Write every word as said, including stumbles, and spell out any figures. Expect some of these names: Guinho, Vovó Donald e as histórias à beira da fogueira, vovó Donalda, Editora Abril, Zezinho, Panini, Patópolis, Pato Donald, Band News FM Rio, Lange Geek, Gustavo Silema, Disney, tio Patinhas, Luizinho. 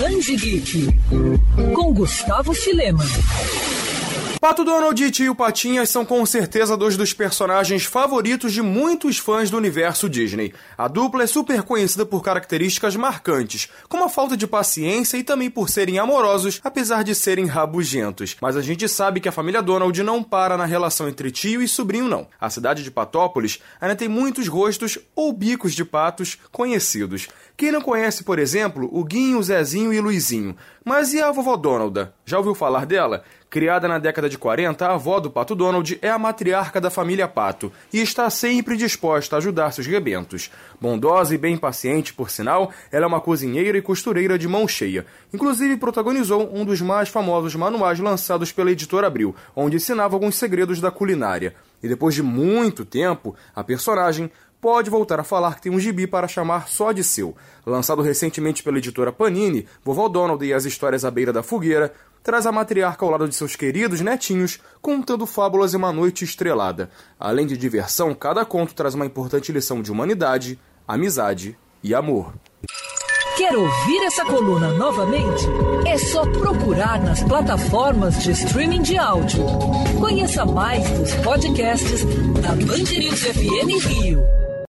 Lange Geek, com Gustavo Silema. Pato Donald e tio Patinhas são com certeza dois dos personagens favoritos de muitos fãs do universo Disney. A dupla é super conhecida por características marcantes, como a falta de paciência e também por serem amorosos, apesar de serem rabugentos. Mas a gente sabe que a família Donald não para na relação entre tio e sobrinho, não. A cidade de Patópolis ainda tem muitos rostos ou bicos de patos conhecidos. Quem não conhece, por exemplo, o Guinho, Zezinho e Luizinho. Mas e a vovó Donalda? Já ouviu falar dela? Criada na década de quarenta, a avó do Pato Donald é a matriarca da família Pato e está sempre disposta a ajudar seus rebentos. Bondosa e bem paciente, por sinal, ela é uma cozinheira e costureira de mão cheia. Inclusive, protagonizou um dos mais famosos manuais lançados pela Editora Abril, onde ensinava alguns segredos da culinária. E depois de muito tempo, a personagem pode voltar a falar que tem um gibi para chamar só de seu. Lançado recentemente pela editora Panini, Vovó Donald e as Histórias à Beira da Fogueira traz a matriarca ao lado de seus queridos netinhos, contando fábulas em uma noite estrelada. Além de diversão, cada conto traz uma importante lição de humanidade, amizade e amor. Quer ouvir essa coluna novamente? É só procurar nas plataformas de streaming de áudio. Conheça mais dos podcasts da Band News F M Rio.